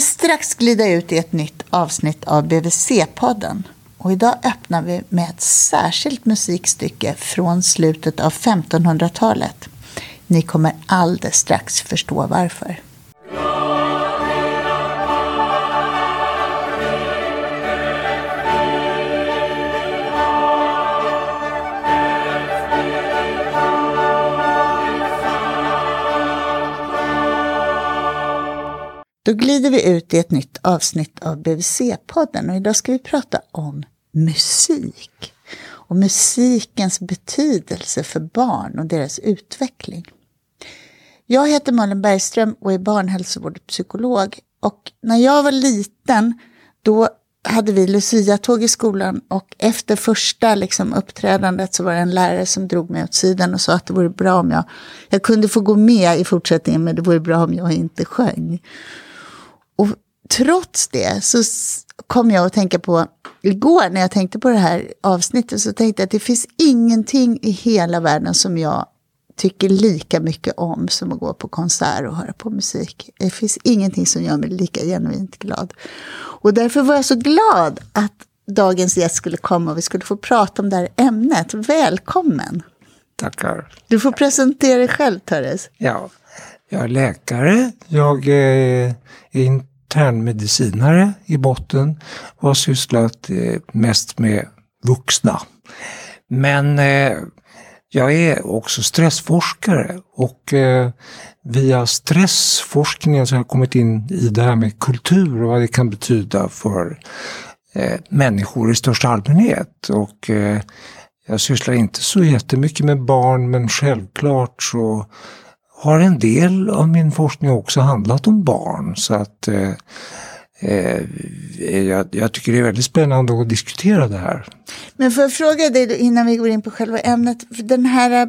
ska strax glida ut i ett nytt avsnitt av BVC-podden. Och idag öppnar vi med ett särskilt musikstycke från slutet av 1500-talet. Ni kommer alldeles strax förstå varför. Då glider vi ut i ett nytt avsnitt av BVC-podden och idag ska vi prata om musik. Och musikens betydelse för barn och deras utveckling. Jag heter Malin Bergström och är barnhälsovårdspsykolog. Och när jag var liten då hade vi Lucia-tåg i skolan och efter första uppträdandet så var det en lärare som drog mig åt sidan och sa att det vore bra om jag kunde få gå med i fortsättningen, men det vore bra om jag inte sjöng. Och trots det så kom jag att tänka på, igår när jag tänkte på det här avsnittet så tänkte jag att det finns ingenting i hela världen som jag tycker lika mycket om som att gå på konsert och höra på musik. Det finns ingenting som gör mig lika genuint glad. Och därför var jag så glad att dagens gäst skulle komma och vi skulle få prata om det här ämnet. Välkommen! Tackar! Du får presentera dig själv, Törres. Ja, jag är läkare. Jag är internmedicinare i botten och har sysslat mest med vuxna. Men jag är också stressforskare och via stressforskningen så har jag kommit in i det här med kultur och vad det kan betyda för människor i största allmänhet. Och jag sysslar inte så jättemycket med barn, men självklart så har en del av min forskning också handlat om barn, så att jag tycker det är väldigt spännande att diskutera det här. Men får jag fråga dig innan vi går in på själva ämnet, för den här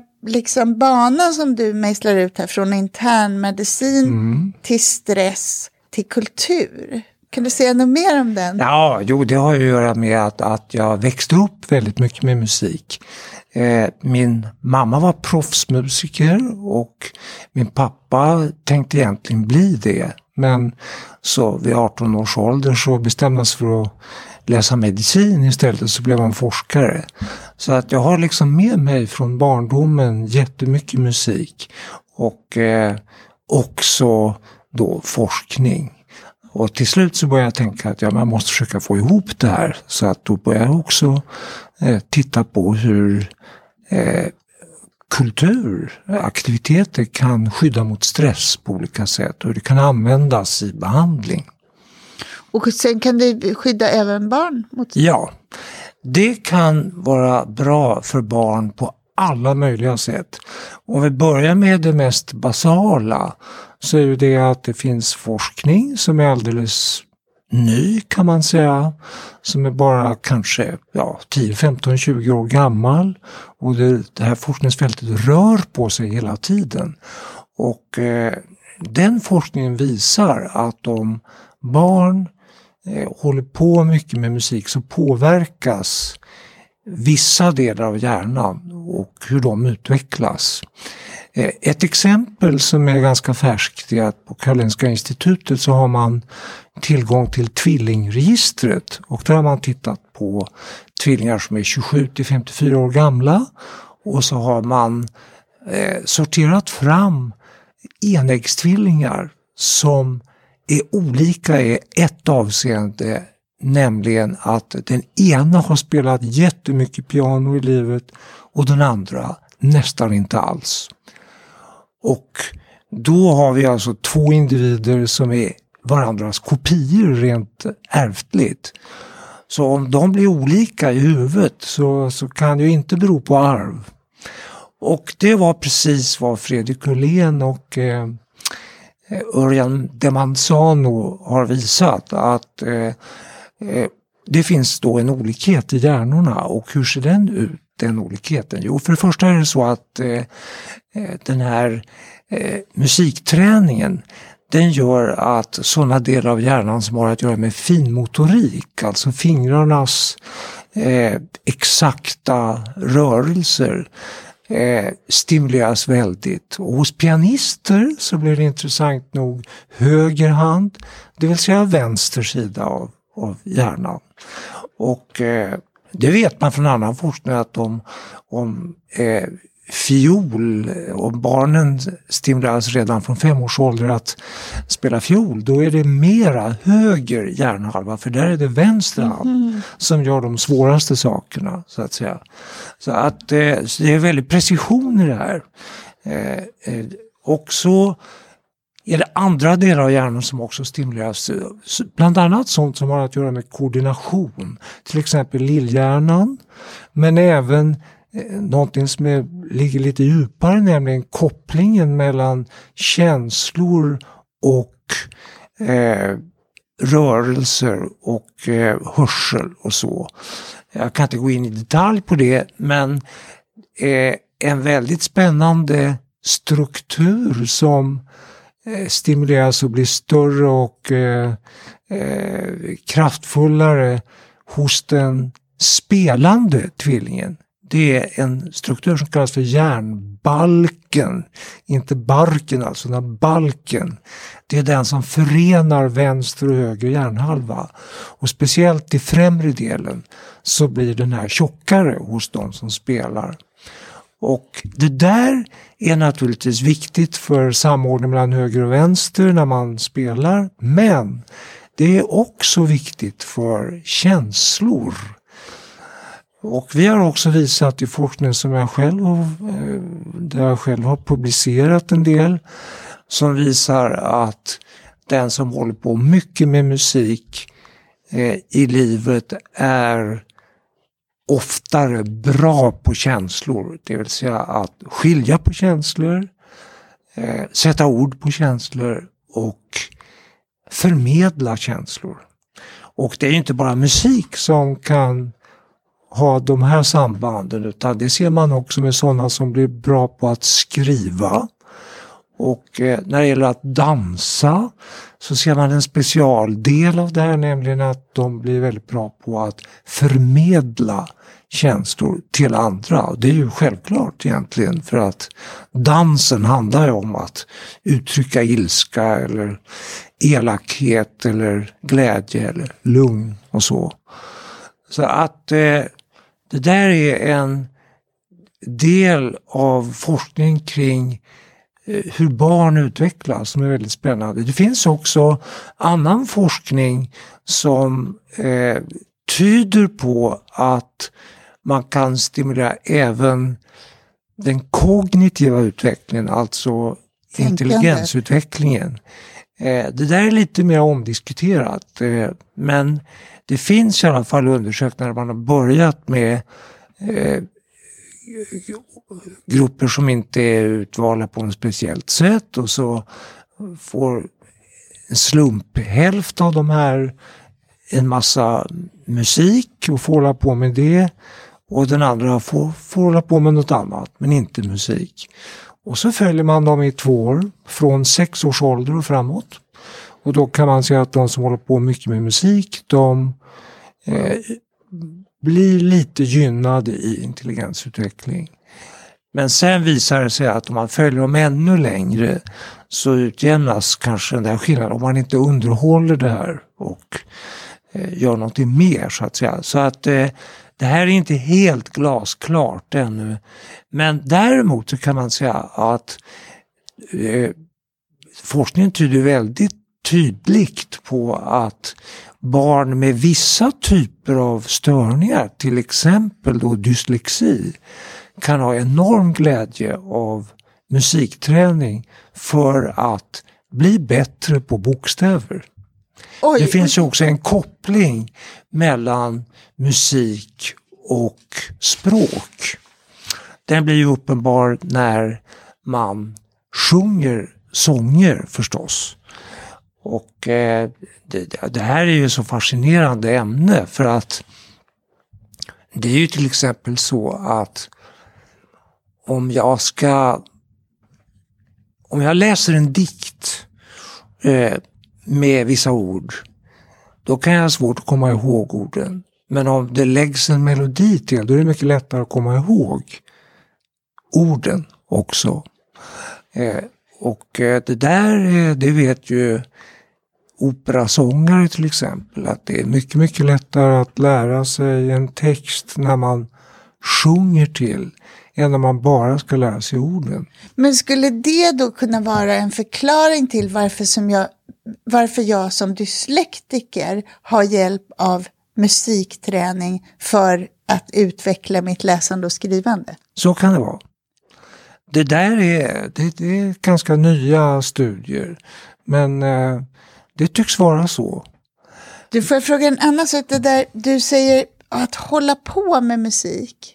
banan som du mejslar ut här från internmedicin till stress till kultur. Kan du säga något mer om den? Ja, det har ju att göra med att jag växte upp väldigt mycket med musik. Min mamma var proffsmusiker och min pappa tänkte egentligen bli det. Men så vid 18 års ålder så bestämde han sig för att läsa medicin istället, så blev han forskare. Så att jag har med mig från barndomen jättemycket musik och också då forskning. Och till slut så började jag tänka att man måste försöka få ihop det här. Så att då började jag också titta på hur kulturaktiviteter kan skydda mot stress på olika sätt och hur det kan användas i behandling. Och sen kan det skydda även barn mot stress? Ja, det kan vara bra för barn på alla möjliga sätt. Om vi börjar med det mest basala så är det att det finns forskning som är alldeles ny kan man säga, som är bara kanske 10, 15, 20 år gammal, och det här forskningsfältet rör på sig hela tiden. Och den forskningen visar att om barn håller på mycket med musik så påverkas vissa delar av hjärnan och hur de utvecklas. Ett exempel som är ganska färskt är att på Karolinska institutet så har man tillgång till tvillingregistret, och där har man tittat på tvillingar som är 27-54 år gamla, och så har man sorterat fram enäggstvillingar som är olika i ett avseende, nämligen att den ena har spelat jättemycket piano i livet och den andra nästan inte alls. Och då har vi alltså två individer som är varandras kopior rent ärftligt. Så om de blir olika i huvudet så kan det ju inte bero på arv. Och det var precis vad Fredrik Kullén och Örjan de Manzano har visat, att det finns då en olikhet i hjärnorna. Och hur ser den ut, den olikheten? Jo, för det första är det så att den här musikträningen, den gör att sådana delar av hjärnan som har att göra med finmotorik, alltså fingrarnas exakta rörelser, stimuleras väldigt. Och hos pianister så blir det intressant nog höger hand, det vill säga vänster sida av hjärnan. Och det vet man från annan forskning att fiol, om barnen stimuleras redan från 5 års ålder att spela fiol, då är det mera höger hjärnhalva, för där är det vänster hand som gör de svåraste sakerna, så att säga. Så det är väldigt precision i det här. Och så är det andra delar av hjärnan som också stimuleras, bland annat sånt som har att göra med koordination, till exempel lillhjärnan, men även någonting som ligger lite djupare, nämligen kopplingen mellan känslor och rörelser och hörsel och så. Jag kan inte gå in i detalj på det, men en väldigt spännande struktur som stimuleras och blir större och kraftfullare hos den spelande tvillingen. Det är en struktur som kallas för hjärnbalken, inte barken, alltså den här balken. Det är den som förenar vänster och höger hjärnhalva. Och speciellt i främre delen så blir den här tjockare hos de som spelar. Och det där är naturligtvis viktigt för samordning mellan höger och vänster när man spelar. Men det är också viktigt för känslor. Och vi har också visat i forskning som jag själv har publicerat en del, som visar att den som håller på mycket med musik i livet är oftare bra på känslor. Det vill säga att skilja på känslor, sätta ord på känslor och förmedla känslor. Och det är inte bara musik som kan ha de här sambanden, utan det ser man också med sådana som blir bra på att skriva. Och när det gäller att dansa så ser man en specialdel av det här, nämligen att de blir väldigt bra på att förmedla känslor till andra. Och det är ju självklart egentligen, för att dansen handlar ju om att uttrycka ilska eller elakhet eller glädje eller lugn och så. Så att det där är en del av forskning kring hur barn utvecklas som är väldigt spännande. Det finns också annan forskning som tyder på att man kan stimulera även den kognitiva utvecklingen, alltså intelligensutvecklingen. Det där är lite mer omdiskuterat, men det finns i alla fall undersökningar där man har börjat med grupper som inte är utvalda på något speciellt sätt, och så får en slumphälft av de här en massa musik och får hålla på med det, och den andra får hålla på med något annat men inte musik. Och så följer man dem i 2 år, från 6 års ålder och framåt. Och då kan man säga att de som håller på mycket med musik, de blir lite gynnade i intelligensutveckling. Men sen visar det sig att om man följer dem ännu längre så utjämnas kanske den där skillnaden, om man inte underhåller det här och gör någonting mer, så att säga. Så att det här är inte helt glasklart ännu. Men däremot så kan man säga att forskningen tyder väldigt tydligt på att barn med vissa typer av störningar, till exempel då dyslexi, kan ha enorm glädje av musikträning för att bli bättre på bokstäver. Oj. Det finns ju också en koppling mellan musik och språk. Den blir ju uppenbar när man sjunger sånger, förstås. Och det här är ju så fascinerande ämne, för att det är ju till exempel så att om jag läser en dikt med vissa ord, då kan jag ha svårt att komma ihåg orden. Men om det läggs en melodi till, då är det mycket lättare att komma ihåg orden också. Och det där, det vet ju operasångare till exempel, att det är mycket, mycket lättare att lära sig en text när man sjunger till än om man bara ska lära sig orden. Men skulle det då kunna vara en förklaring till varför jag som dyslektiker har hjälp av musikträning för att utveckla mitt läsande och skrivande? Så kan det vara. Det där är ganska nya studier, men det tycks vara så. Du får fråga en annan sak, det där du säger att hålla på med musik.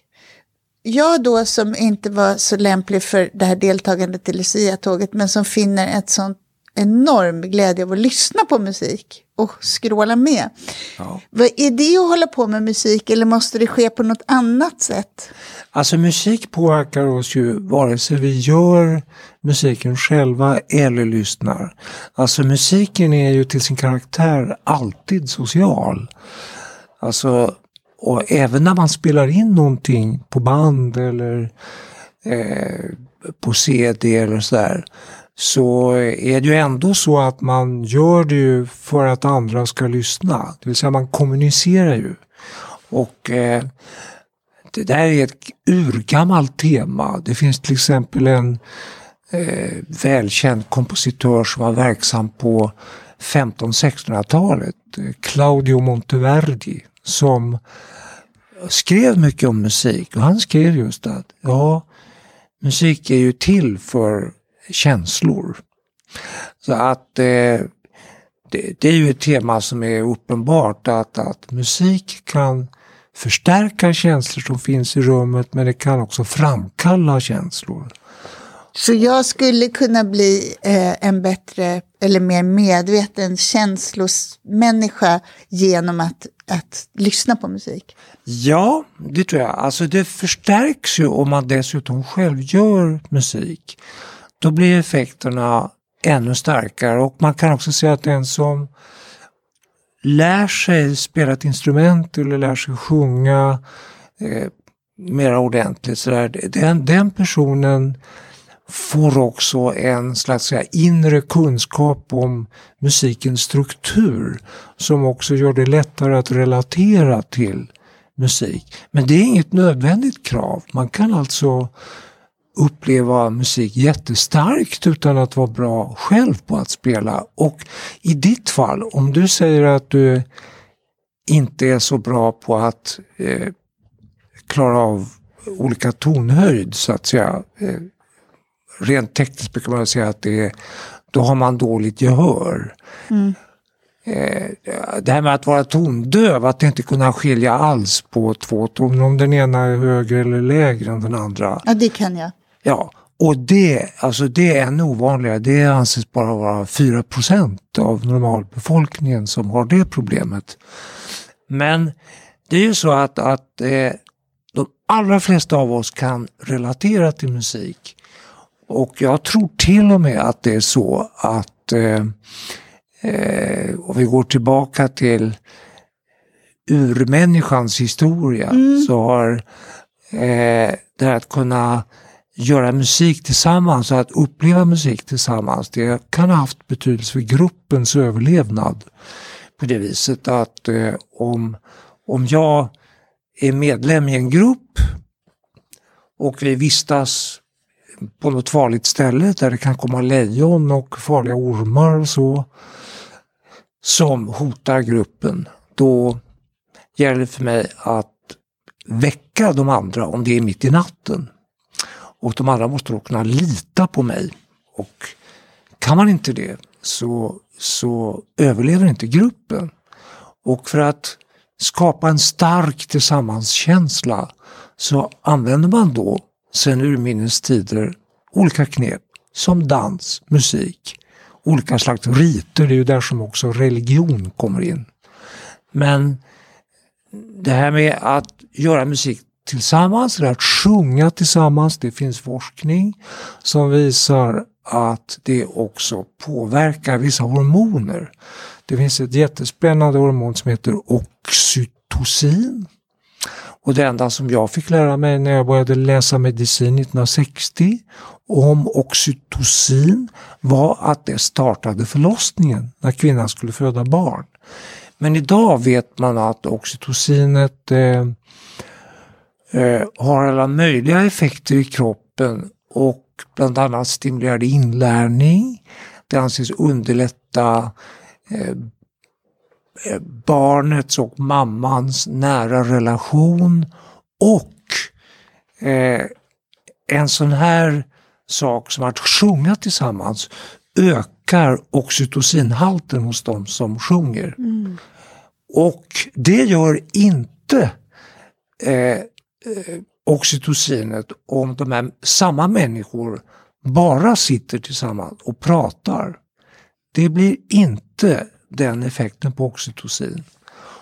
Jag då som inte var så lämplig för det här deltagandet i Lucia-tåget, men som finner ett sånt enorm glädje av att lyssna på musik och skråla med. Ja. Är det att hålla på med musik eller måste det ske på något annat sätt? Alltså musik påverkar oss ju vare sig vi gör musiken själva eller lyssnar. Alltså musiken är ju till sin karaktär alltid social. Alltså, och även när man spelar in någonting på band eller på CD eller sådär, så är det ju ändå så att man gör det ju för att andra ska lyssna. Det vill säga man kommunicerar ju. Och det där är ett urgammalt tema. Det finns till exempel en välkänd kompositör som var verksam på 1500-1600-talet, Claudio Monteverdi, som skrev mycket om musik. Och han skrev just att musik är ju till för känslor. Så att det är ju ett tema som är uppenbart att musik kan förstärka känslor som finns i rummet, men det kan också framkalla känslor. Så jag skulle kunna bli en bättre eller mer medveten känslosmänniska genom att lyssna på musik? Ja, det tror jag. Alltså det förstärks ju om man dessutom själv gör musik. Då blir effekterna ännu starkare, och man kan också säga att den som lär sig spela ett instrument eller lär sig sjunga mer ordentligt så där, den personen får också en slags inre kunskap om musikens struktur som också gör det lättare att relatera till musik. Men det är inget nödvändigt krav. Man kan alltså uppleva musik jättestarkt utan att vara bra själv på att spela. Och i ditt fall, om du säger att du inte är så bra på att klara av olika tonhöjd så att säga, rent tekniskt brukar man säga att det är, då har man dåligt gehör. Mm. Det här med att vara tondöv, att inte kunna skilja alls på två toner, om den ena är högre eller lägre än den andra. Ja, det kan jag. Ja, och det är en ovanligare. Det anses bara vara 4% av normalbefolkningen som har det problemet. Men det är ju så att de allra flesta av oss kan relatera till musik. Och jag tror till och med att det är så att och vi går tillbaka till urmänniskans historia, så har det här att kunna göra musik tillsammans och att uppleva musik tillsammans, det kan ha haft betydelse för gruppens överlevnad på det viset att om jag är medlem i en grupp och vi vistas på något farligt ställe där det kan komma lejon och farliga ormar och så som hotar gruppen, då gäller det för mig att väcka de andra om det är mitt i natten. Och de andra måste då kunna lita på mig. Och kan man inte det så överlever inte gruppen. Och för att skapa en stark tillsammanskänsla så använder man då sen urminnes tider olika knep som dans, musik, olika slags riter. Det är ju där som också religion kommer in. Men det här med att göra musik tillsammans, eller att sjunga tillsammans, det finns forskning som visar att det också påverkar vissa hormoner. Det finns ett jättespännande hormon som heter oxytocin. Och det enda som jag fick lära mig när jag började läsa medicin 1960 om oxytocin var att det startade förlossningen när kvinnan skulle föda barn. Men idag vet man att oxytocinet har alla möjliga effekter i kroppen och bland annat stimulerar inlärning. Det anses underlätta barnets och mammans nära relation och en sån här sak som att sjunga tillsammans ökar oxytocinhalten hos de som sjunger. Mm. Och det gör inte oxytocinet om de här samma människor bara sitter tillsammans och pratar. Det blir inte den effekten på oxytocin.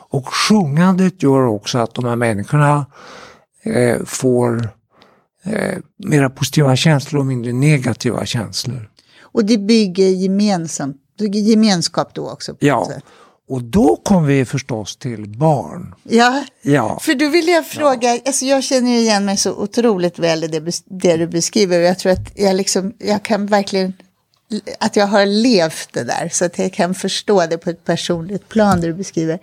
Och sjungandet gör också att de här människorna får mera positiva känslor och mindre negativa känslor. Och det bygger gemenskap då också? På ja, och då kommer vi förstås till barn. Ja. För då vill jag fråga, alltså jag känner igen mig så otroligt väl i det du beskriver. Jag tror att jag kan verkligen... att jag har levt det där så att jag kan förstå det på ett personligt plan du beskriver.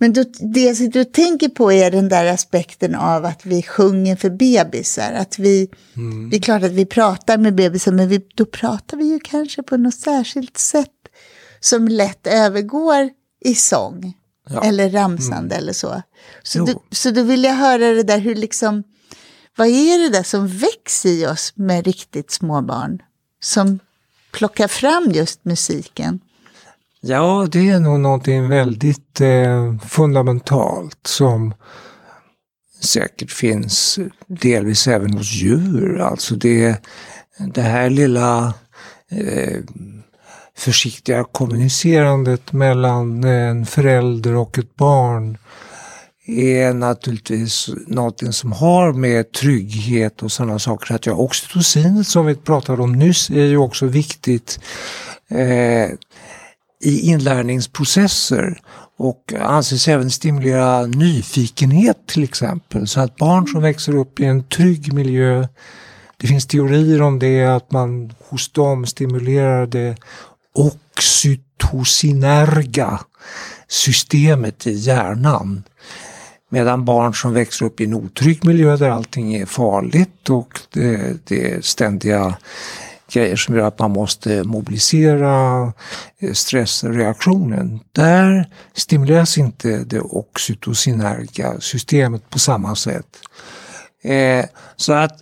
Men det du tänker på är den där aspekten av att vi sjunger för bebisar. Att det är klart att vi pratar med bebisar, men då pratar vi ju kanske på något särskilt sätt som lätt övergår i sång eller ramsande eller så. Så då vill jag höra det där, hur vad är det där som väcks i oss med riktigt små barn som plocka fram just musiken? Ja, det är nog någonting väldigt fundamentalt som säkert finns delvis även hos djur. Alltså det här lilla försiktiga kommunicerandet mellan en förälder och ett barn är naturligtvis något som har med trygghet och sådana saker att göra. Oxytocinet som vi pratade om nyss är ju också viktigt i inlärningsprocesser och anses även stimulera nyfikenhet till exempel. Så att barn som växer upp i en trygg miljö, det finns teorier om det, att man hos dem stimulerar det oxytocinerga systemet i hjärnan. Medan barn som växer upp i en otrygg miljö där allting är farligt och det är ständiga grejer som gör att man måste mobilisera stressreaktionen, där stimuleras inte det oxytocinerga systemet på samma sätt. Så att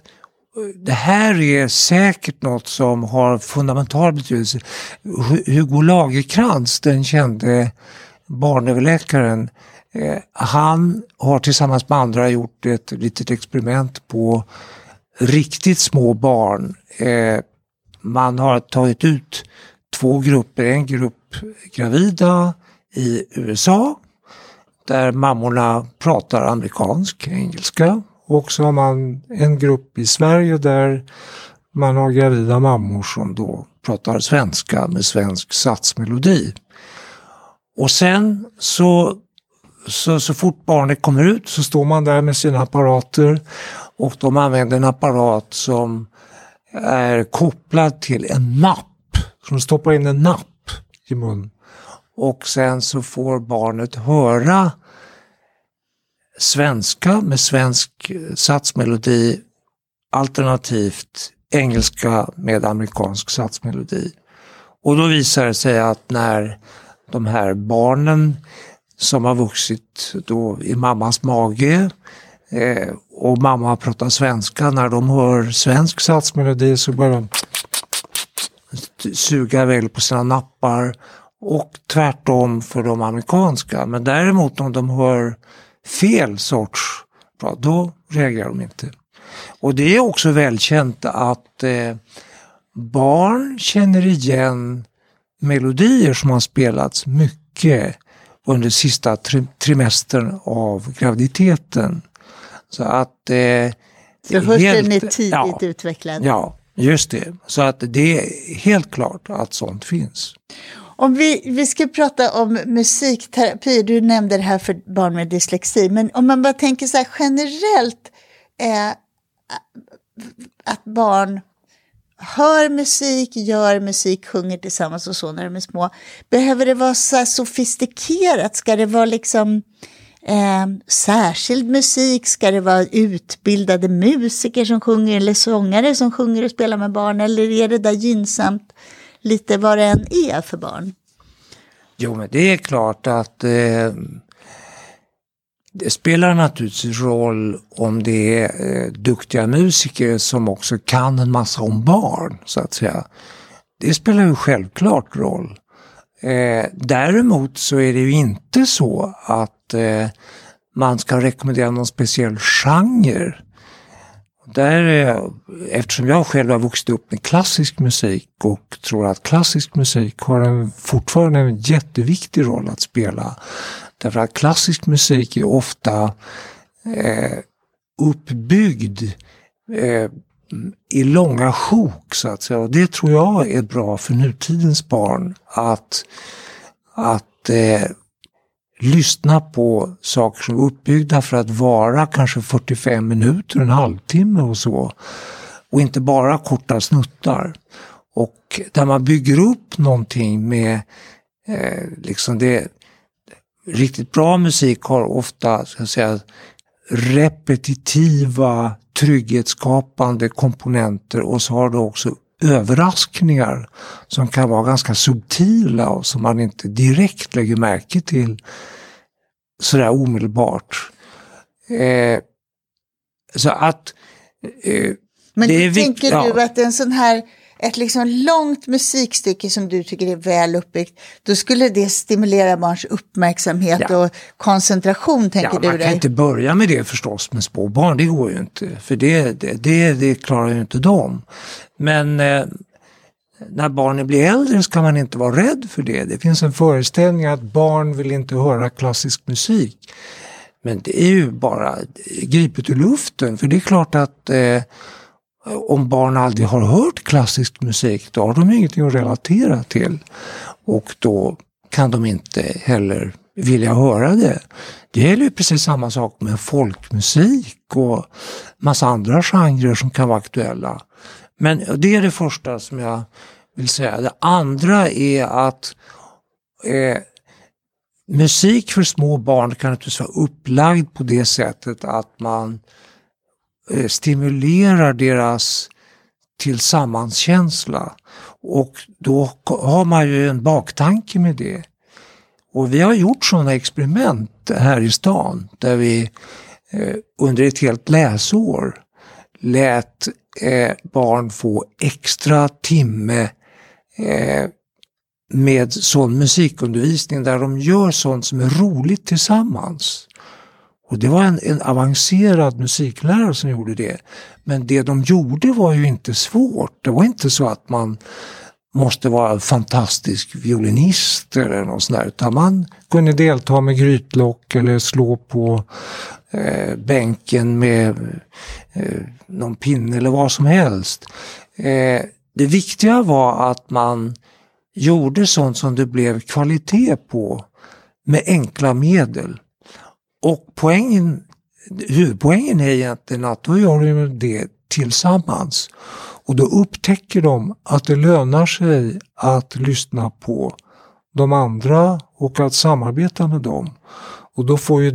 det här är säkert något som har fundamental betydelse. Hugo Lagerkrantz, den kände barnöverläkaren, han har tillsammans med andra gjort ett litet experiment på riktigt små barn. Man har tagit ut två grupper. En grupp gravida i USA där mammorna pratar engelska. Och så har man en grupp i Sverige där man har gravida mammor som då pratar svenska med svensk satsmelodi. Och sen så fort barnet kommer ut så står man där med sina apparater och de använder en apparat som är kopplad till en napp. Så de stoppar in en napp i mun och sen så får barnet höra svenska med svensk satsmelodi alternativt engelska med amerikansk satsmelodi. Och då visar det sig att när de här barnen som har vuxit då i mammas mage och mamma pratar svenska, när de hör svensk satsmelodi så börjar de suga väl på sina nappar och tvärtom för de amerikanska. Men däremot om de hör fel sorts, då reagerar de inte. Och det är också välkänt att barn känner igen melodier som har spelats mycket under sista trimestern av graviditeten. Så att... hörseln är tidigt utvecklad. Ja, just det. Så att det är helt klart att sånt finns. Om vi ska prata om musikterapi, du nämnde det här för barn med dyslexi, men om man bara tänker så här generellt, att barn hör musik, gör musik, sjunger tillsammans och så när de är små, behöver det vara så här sofistikerat? Ska det vara liksom särskild musik? Ska det vara utbildade musiker som sjunger eller sångare som sjunger och spelar med barn, eller är det där gynnsamt lite vad det än är för barn? Jo, men det är klart att det spelar naturligtvis roll om det är duktiga musiker som också kan en massa om barn, så att säga. Det spelar ju självklart roll. Däremot så är det ju inte så att man ska rekommendera någon speciell genre. Eftersom jag själv har vuxit upp med klassisk musik och tror att klassisk musik har fortfarande en jätteviktig roll att spela. Därför att klassisk musik är ofta uppbyggd i långa sjok, så att säga. Och det tror jag är bra för nutidens barn att lyssna på saker som är uppbyggda för att vara kanske 45 minuter, en halvtimme och så. Och inte bara korta snuttar. Och där man bygger upp någonting med liksom det. Riktigt bra musik har ofta, ska jag säga, repetitiva, trygghetsskapande komponenter, och så har det också överraskningar som kan vara ganska subtila och som man inte direkt lägger märke till sådär omedelbart. Så att men det är tänker du att en sån här ett liksom långt musikstycke som du tycker är väl uppbyggt, då skulle det stimulera barns uppmärksamhet och koncentration, tänker du dig? Ja, man kan inte börja med det förstås med småbarn, det går ju inte. För det klarar ju inte dem. Men när barnen blir äldre ska man inte vara rädd för det. Det finns en föreställning att barn vill inte höra klassisk musik. Men det är ju bara gripet ur luften, för det är klart att om barn aldrig har hört klassisk musik, då har de ingenting att relatera till. Och då kan de inte heller vilja höra det. Det gäller ju precis samma sak med folkmusik och massa andra genrer som kan vara aktuella. Men det är det första som jag vill säga. Det andra är att musik för små barn kan naturligtvis vara upplagd på det sättet att man stimulerar deras tillsammanskänsla, och då har man ju en baktanke med det. Och vi har gjort sådana experiment här i stan där vi under ett helt läsår lät barn få extra timme med sån musikundervisning där de gör sånt som är roligt tillsammans. Och det var en avancerad musiklärare som gjorde det. Men det de gjorde var ju inte svårt. Det var inte så att man måste vara en fantastisk violinist eller något sånt där. Utan man kunde delta med grytlock eller slå på bänken med någon pinne eller vad som helst. Det viktiga var att man gjorde sånt som det blev kvalitet på med enkla medel. Och huvudpoängen är egentligen att då gör de det tillsammans. Och då upptäcker de att det lönar sig att lyssna på de andra och att samarbeta med dem. Och då får ju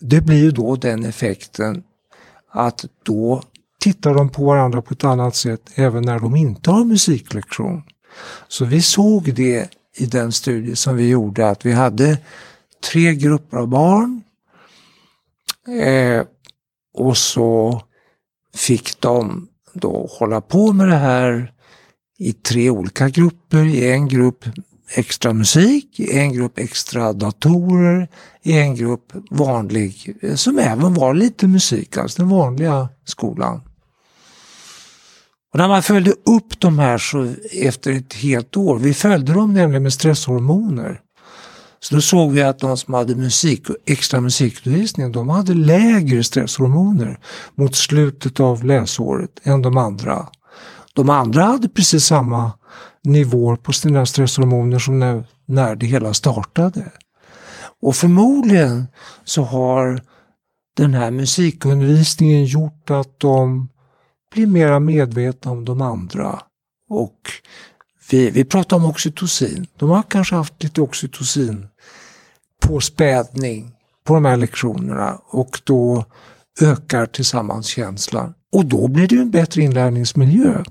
det blir ju då den effekten att då tittar de på varandra på ett annat sätt även när de inte har musiklektion. Så vi såg det i den studie som vi gjorde, att vi hade 3 grupper av barn, och så fick de då hålla på med det här i 3 olika grupper. I en grupp extra musik, i en grupp extra datorer, i en grupp vanlig, som även var lite musik, alltså den vanliga skolan. Och när man följde upp de här så efter ett helt år, vi följde dem nämligen med stresshormoner. Så då såg vi att de som hade extra musikundervisning, de hade lägre stresshormoner mot slutet av läsåret än de andra. De andra hade precis samma nivåer på sina stresshormoner som när det hela startade. Och förmodligen så har den här musikundervisningen gjort att de blir mer medvetna om de andra. Och vi pratar om oxytocin. De har kanske haft lite oxytocin på spädning på de här lektionerna, och då ökar tillsammanskänslan. Och då blir det ju en bättre inlärningsmiljö.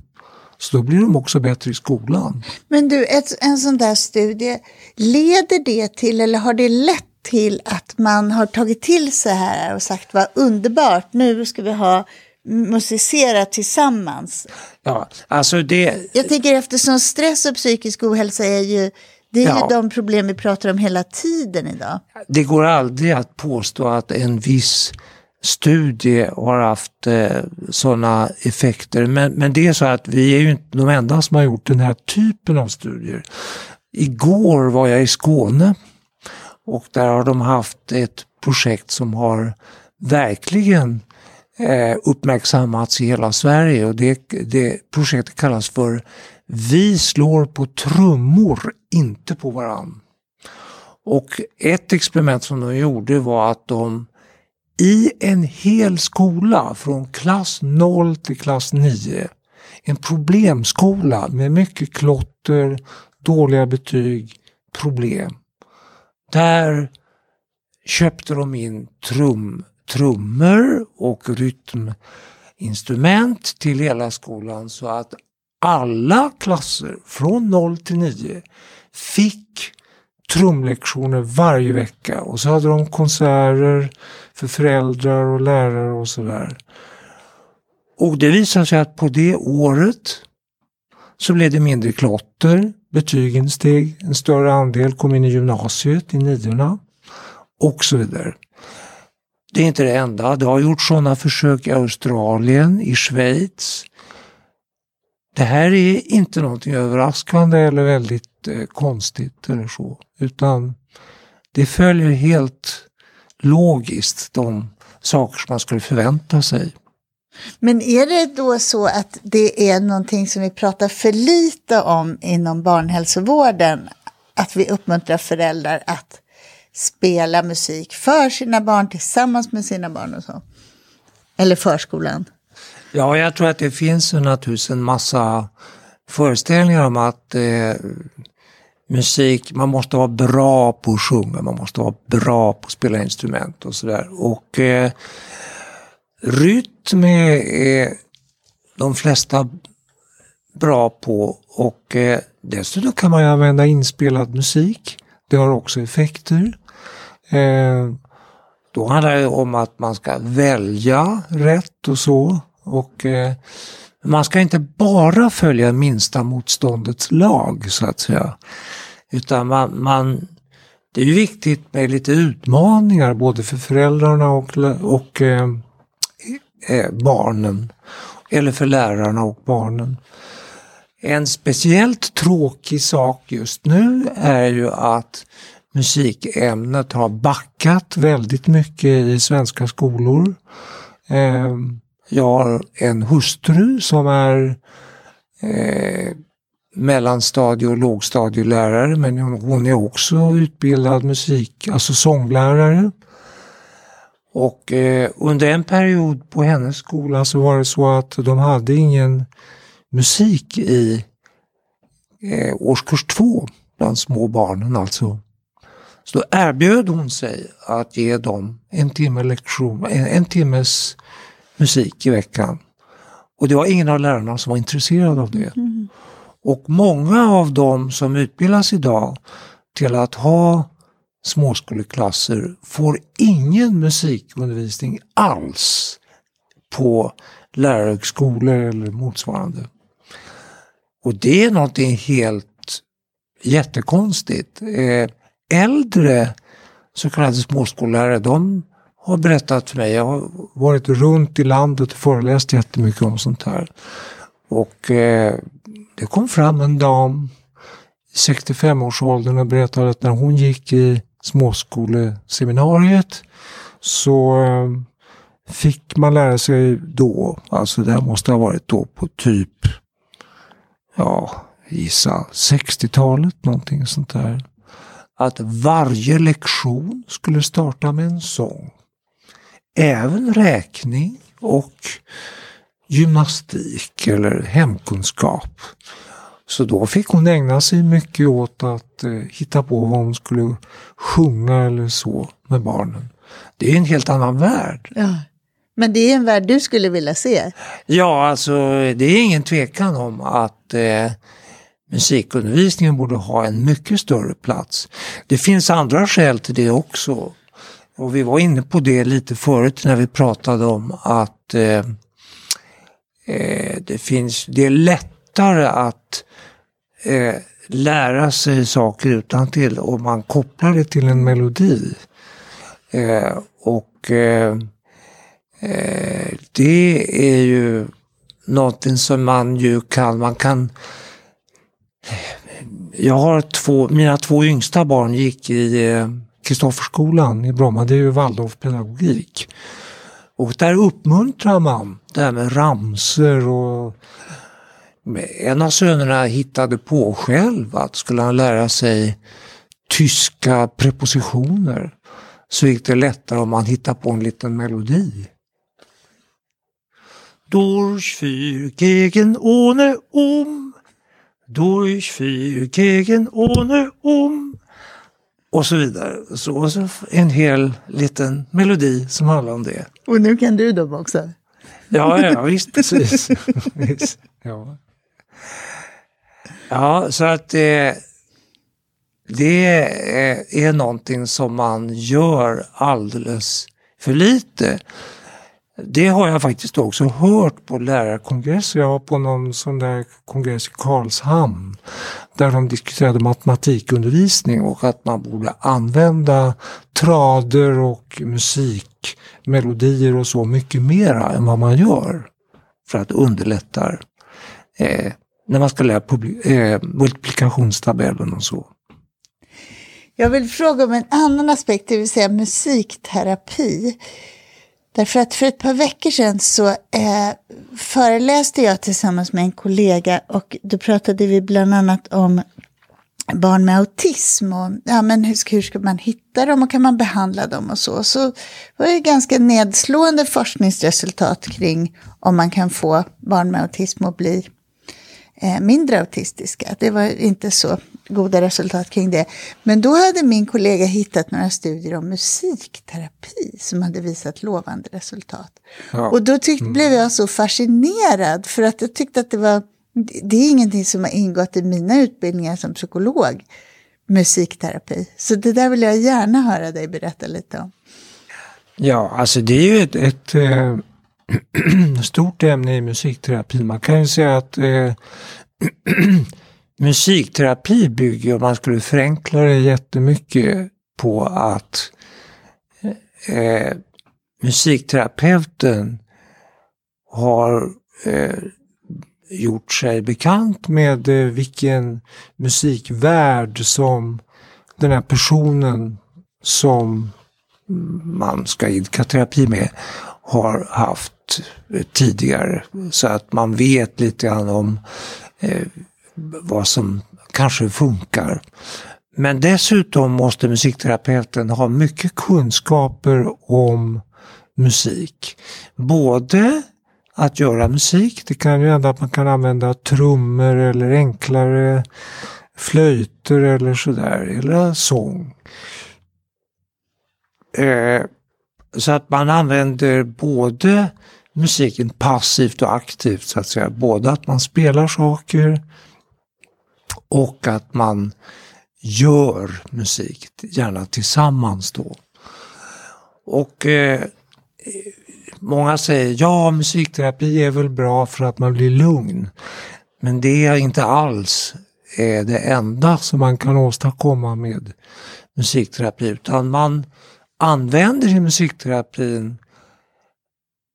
Så då blir de också bättre i skolan. Men du, en sån där studie, leder det till, eller har det lett till att man har tagit till sig här och sagt vad underbart, nu ska vi ha musicerat tillsammans? Ja, alltså det... Jag tänker, eftersom stress och psykisk ohälsa är ju... Det är ju de problem vi pratar om hela tiden idag. Det går aldrig att påstå att en viss studie har haft sådana effekter. Men det är så att vi är ju inte de enda som har gjort den här typen av studier. Igår var jag i Skåne, och där har de haft ett projekt som har verkligen uppmärksammats i hela Sverige. Och det projektet kallas för Vi slår på trummor inte på varann. Och ett experiment som de gjorde var att de i en hel skola från klass 0 till klass 9, en problemskola med mycket klotter, dåliga betyg, problem. Där köpte de in trummor och rytminstrument till hela skolan, så att alla klasser från 0 till 9 fick trumlektioner varje vecka. Och så hade de konserter för föräldrar och lärare och sådär. Och det visade sig att på det året så blev det mindre klotter. Betygen steg, en större andel kom in i gymnasiet i 9:orna och så vidare. Det är inte det enda. Det har gjort sådana försök i Australien, i Schweiz. Det här är inte någonting överraskande eller väldigt konstigt eller så, utan det följer helt logiskt de saker som man skulle förvänta sig. Men är det då så att det är någonting som vi pratar för lite om inom barnhälsovården, att vi uppmuntrar föräldrar att spela musik för sina barn, tillsammans med sina barn och så? Eller förskolan? Ja, jag tror att det finns naturligtvis en massa föreställningar om att musik, man måste vara bra på att sjunga, man måste vara bra på att spela instrument och sådär. Och rytm är de flesta bra på, och dessutom kan man ju använda inspelad musik. Det har också effekter. Då handlar det om att man ska välja rätt och så. Och man ska inte bara följa minsta motståndets lag, så att säga. Utan det är ju viktigt med lite utmaningar både för föräldrarna och barnen. Eller för lärarna och barnen. En speciellt tråkig sak just nu är ju att musikämnet har backat väldigt mycket i svenska skolor. Jag har en hustru som är mellanstadie- och lågstadielärare, men hon är också utbildad musik, alltså sånglärare. Och under en period på hennes skola så var det så att de hade ingen musik i årskurs 2 bland små barnen alltså. Så då erbjöd hon sig att ge dem en timmes musik i veckan. Och det var ingen av lärarna som var intresserad av det. Mm. Och många av dem som utbildas idag till att ha småskoleklasser får ingen musikundervisning alls på lärarhögskolor eller motsvarande. Och det är någonting helt jättekonstigt. Äldre så kallade småskollärare, de har berättat för mig, jag har varit runt i landet och föreläst jättemycket om sånt här. Och det kom fram en dam i 65-årsåldern och berättade att när hon gick i småskoleseminariet så fick man lära sig då, alltså det måste ha varit då på typ ja, gissa 60-talet, någonting sånt där, att varje lektion skulle starta med en sång. Även räkning och gymnastik eller hemkunskap. Så då fick hon ägna sig mycket åt att hitta på vad hon skulle sjunga eller så med barnen. Det är en helt annan värld. Ja. Men det är en värld du skulle vilja se. Ja, alltså det är ingen tvekan om att musikundervisningen borde ha en mycket större plats. Det finns andra skäl till det också. Och vi var inne på det lite förut när vi pratade om att det är lättare att lära sig saker utantill om man kopplar det till en melodi. Det är ju någonting som man kan. Jag har mina två yngsta barn gick i Kristofferskolan i Bromma. Det är ju Waldorfpedagogik. Och där uppmuntrar man det här med ramser, och en av sönerna hittade på själv att skulle han lära sig tyska prepositioner så gick det lättare om man hittar på en liten melodi. Durch für gegen ohne um. Durch für gegen ohne um. Och så vidare. Så en hel liten melodi som handlar om det. Och nu kan du dem också. Ja visst, precis. Visst, ja. Ja, så att det är någonting som man gör alldeles för lite. Det har jag faktiskt också hört på lärarkongresser. Jag var på någon sån där kongress i Karlshamn där de diskuterade matematikundervisning och att man borde använda trader och musik, melodier och så mycket mera än vad man gör för att underlätta när man ska lära multiplikationstabellen och så. Jag vill fråga om en annan aspekt, det vill säga musikterapi. Därför att för ett par veckor sedan så föreläste jag tillsammans med en kollega och då pratade vi bland annat om barn med autism och ja, men hur ska man hitta dem och kan man behandla dem och så. Så var det ganska nedslående forskningsresultat kring om man kan få barn med autism att bli mindre autistiska. Det var inte så goda resultat kring det. Men då hade min kollega hittat några studier om musikterapi som hade visat lovande resultat. Ja. Och då blev jag så fascinerad för att jag tyckte att det är ingenting som har ingått i mina utbildningar som psykolog, musikterapi. Så det där vill jag gärna höra dig berätta lite om. Ja, alltså det är ju ett stort ämne i musikterapi. Man kan ju säga att musikterapi bygger, om man skulle förenkla det jättemycket, på att musikterapeuten har gjort sig bekant med vilken musikvärld som den här personen som man ska idka terapi med har haft tidigare, så att man vet lite grann om vad som kanske funkar. Men dessutom måste musikterapeuten ha mycket kunskaper om musik. Både att göra musik, det kan ju hända att man kan använda trummor eller enklare flöjter eller sådär, eller sång. Så att man använder både musiken passivt och aktivt, så att säga. Både att man spelar saker och att man gör musik, gärna tillsammans då. Och många säger, ja, musikterapi är väl bra för att man blir lugn. Men det är inte alls det enda som man kan åstadkomma med musikterapi, utan man använder i musikterapin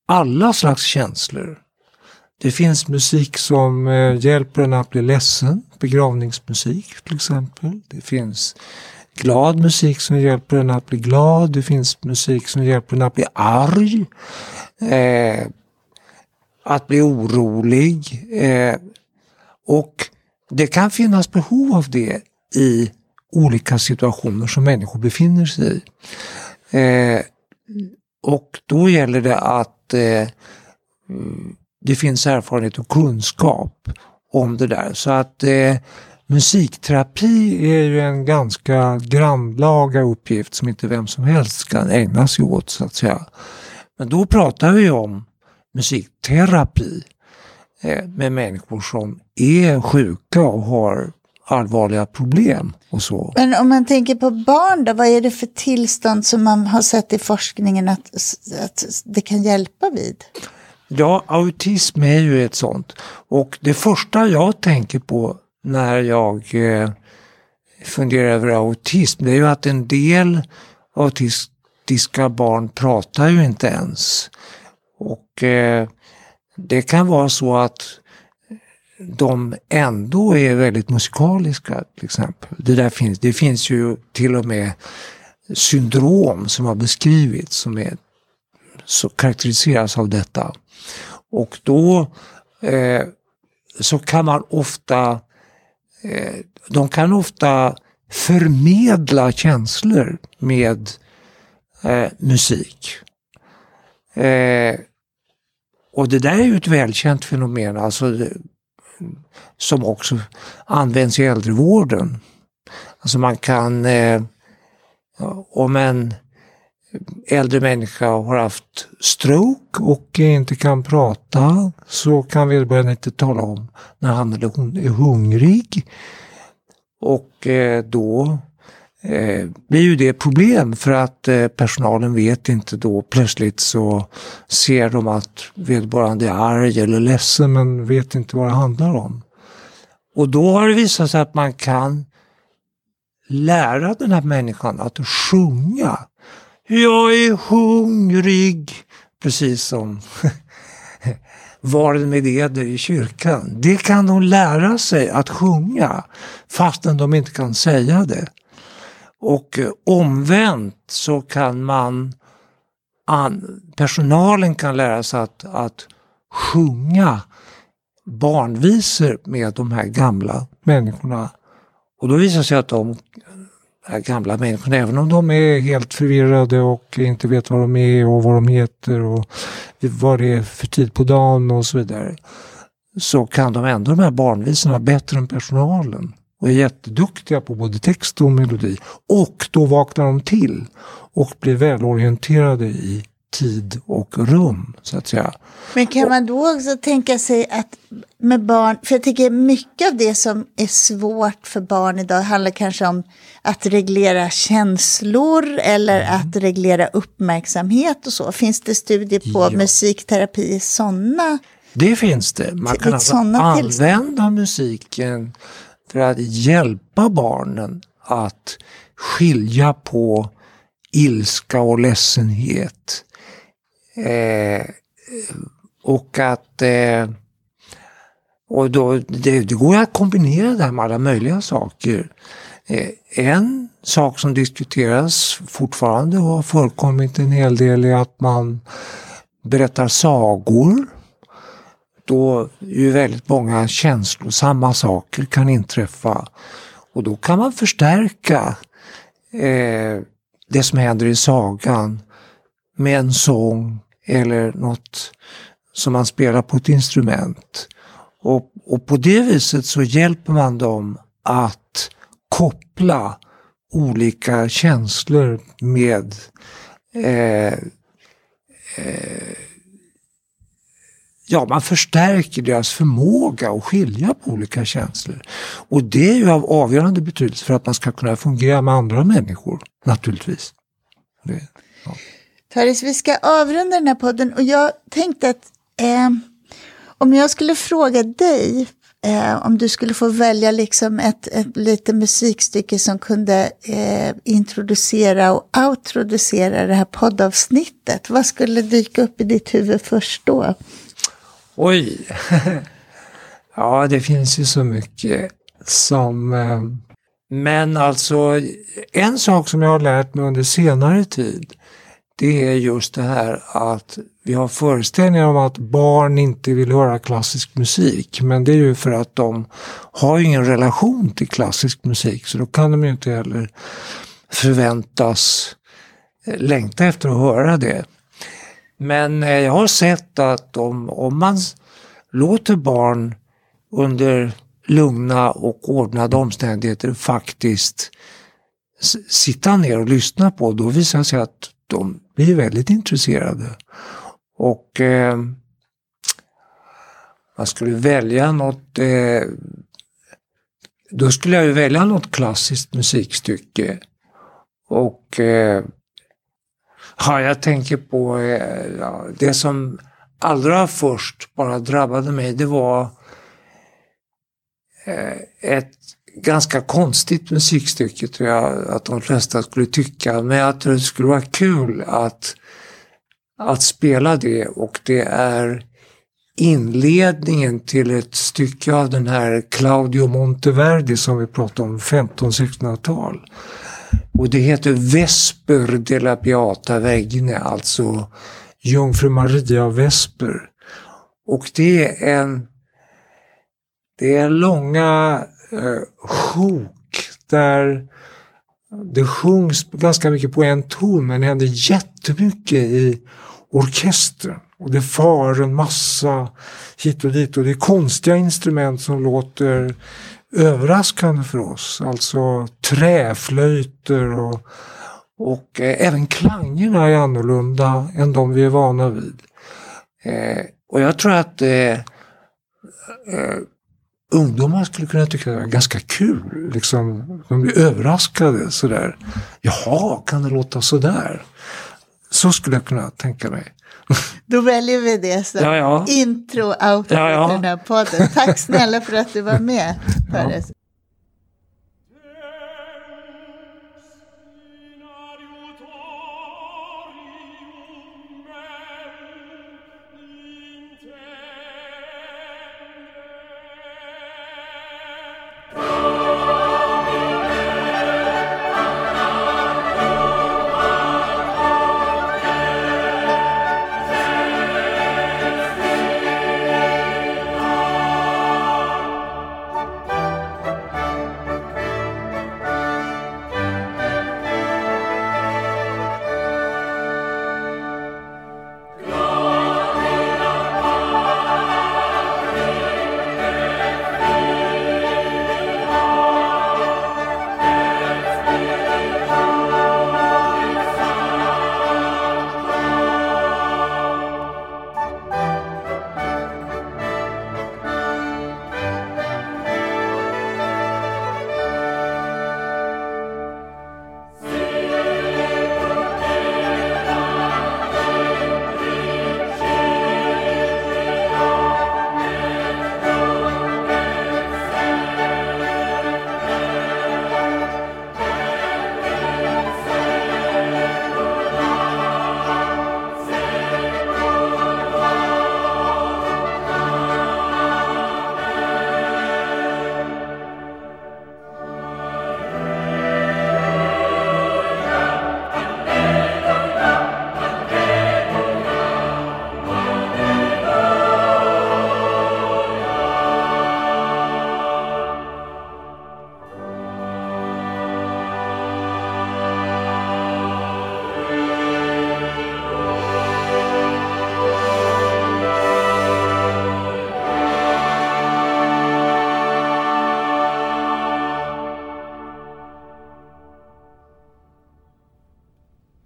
alla slags känslor. Det finns musik som hjälper en att bli ledsen, begravningsmusik till exempel. Det finns glad musik som hjälper en att bli glad. Det finns musik som hjälper en att bli arg, att bli orolig. Och det kan finnas behov av det i olika situationer som människor befinner sig i. Och då gäller det att det finns erfarenhet och kunskap om det där. Så att musikterapi är ju en ganska grannlaga uppgift som inte vem som helst kan ägna sig åt, så att säga. Men då pratar vi om musikterapi med människor som är sjuka och har allvarliga problem och så. Men om man tänker på barn då, vad är det för tillstånd som man har sett i forskningen att det kan hjälpa vid? Ja, autism är ju ett sånt. Och det första jag tänker på när jag funderar över autism, det är ju att en del autistiska barn pratar ju inte ens. Och det kan vara så att de ändå är väldigt musikaliska, till exempel. Det finns ju till och med syndrom som har beskrivits som är så karaktäriseras av detta. Och då så kan man ofta de kan ofta förmedla känslor med musik. Och det där är ju ett välkänt fenomen, alltså som också används i äldrevården. Alltså man kan, om en äldre människa har haft stroke och inte kan prata, så kan vederbörande inte tala om när han eller hon är hungrig. Och då blir ju det problem, för att personalen vet inte då. Plötsligt så ser de att vederbörande är arg eller ledsen, men vet inte vad det handlar om. Och då har det visat sig att man kan lära den här människan att sjunga. Jag är hungrig, precis som varden med eder i kyrkan. Det kan de lära sig att sjunga fastän de inte kan säga det. Och omvänt så kan personalen kan lära sig att sjunga barnvisor med de här gamla människorna. Och då visar sig att de gamla människorna, även om de är helt förvirrade och inte vet vad de är och vad de heter och vad det är för tid på dagen och så vidare, så kan de ändå de här barnvisorna bättre än personalen. Och är jätteduktiga på både text och melodi. Och då vaknar de till och blir välorienterade i tid och rum, så att säga. Men kan man då också tänka sig att med barn, för jag tycker mycket av det som är svårt för barn idag handlar kanske om att reglera känslor eller att reglera uppmärksamhet och så. Finns det studier på musikterapi i sådana? Det finns det. Man kan alltså använda musiken för att hjälpa barnen att skilja på ilska och ledsenhet. Och att och då, det går att kombinera det här med alla möjliga saker. En sak som diskuteras fortfarande och har förekommit en hel del är att man berättar sagor. Då ju väldigt många känslosamma saker kan inträffa. Och då kan man förstärka det som händer i sagan med en sång eller något som man spelar på ett instrument. Och på det viset så hjälper man dem att koppla olika känslor med man förstärker deras förmåga att skilja på olika känslor. Och det är ju av avgörande betydelse för att man ska kunna fungera med andra människor, naturligtvis. Törres, vi ska avrunda den här podden, och jag tänkte att om jag skulle fråga dig om du skulle få välja liksom ett litet musikstycke som kunde introducera och outroducera det här poddavsnittet, vad skulle dyka upp i ditt huvud först då? Oj, ja, det finns ju så mycket som... Men alltså, en sak som jag har lärt mig under senare tid det är just det här att vi har föreställningar om att barn inte vill höra klassisk musik. Men det är ju för att de har ingen relation till klassisk musik, så då kan de ju inte heller förväntas längta efter att höra det. Men jag har sett att om man låter barn under lugna och ordnade omständigheter faktiskt sitta ner och lyssna på, då visar det sig att de blir väldigt intresserade. Och man skulle välja något, då skulle jag ju välja något klassiskt musikstycke. Och jag tänker på det som allra först bara drabbade mig, det var ett ganska konstigt musikstycke, tror jag att de flesta skulle tycka, men jag tror det skulle vara kul att spela det. Och det är inledningen till ett stycke av den här Claudio Monteverdi som vi pratade om, 1500-1600-tal, och det heter Vesper della piata vägne, alltså Jungfru Maria Vesper. Och det är långa sjok där det sjungs ganska mycket på en ton, men det händer jättemycket i orkestern. Och det far en massa hit och dit, och det är konstiga instrument som låter överraskande för oss. Alltså träflöjter och även klangerna är annorlunda än de vi är vana vid. Och jag tror att ungdomar skulle kunna tycka det var ganska kul. Liksom, de blir överraskade sådär. Jaha, kan det låta sådär? Så skulle jag kunna tänka mig. Då väljer vi det som intro-outro till den här podden. Tack snälla för att du var med, Törres.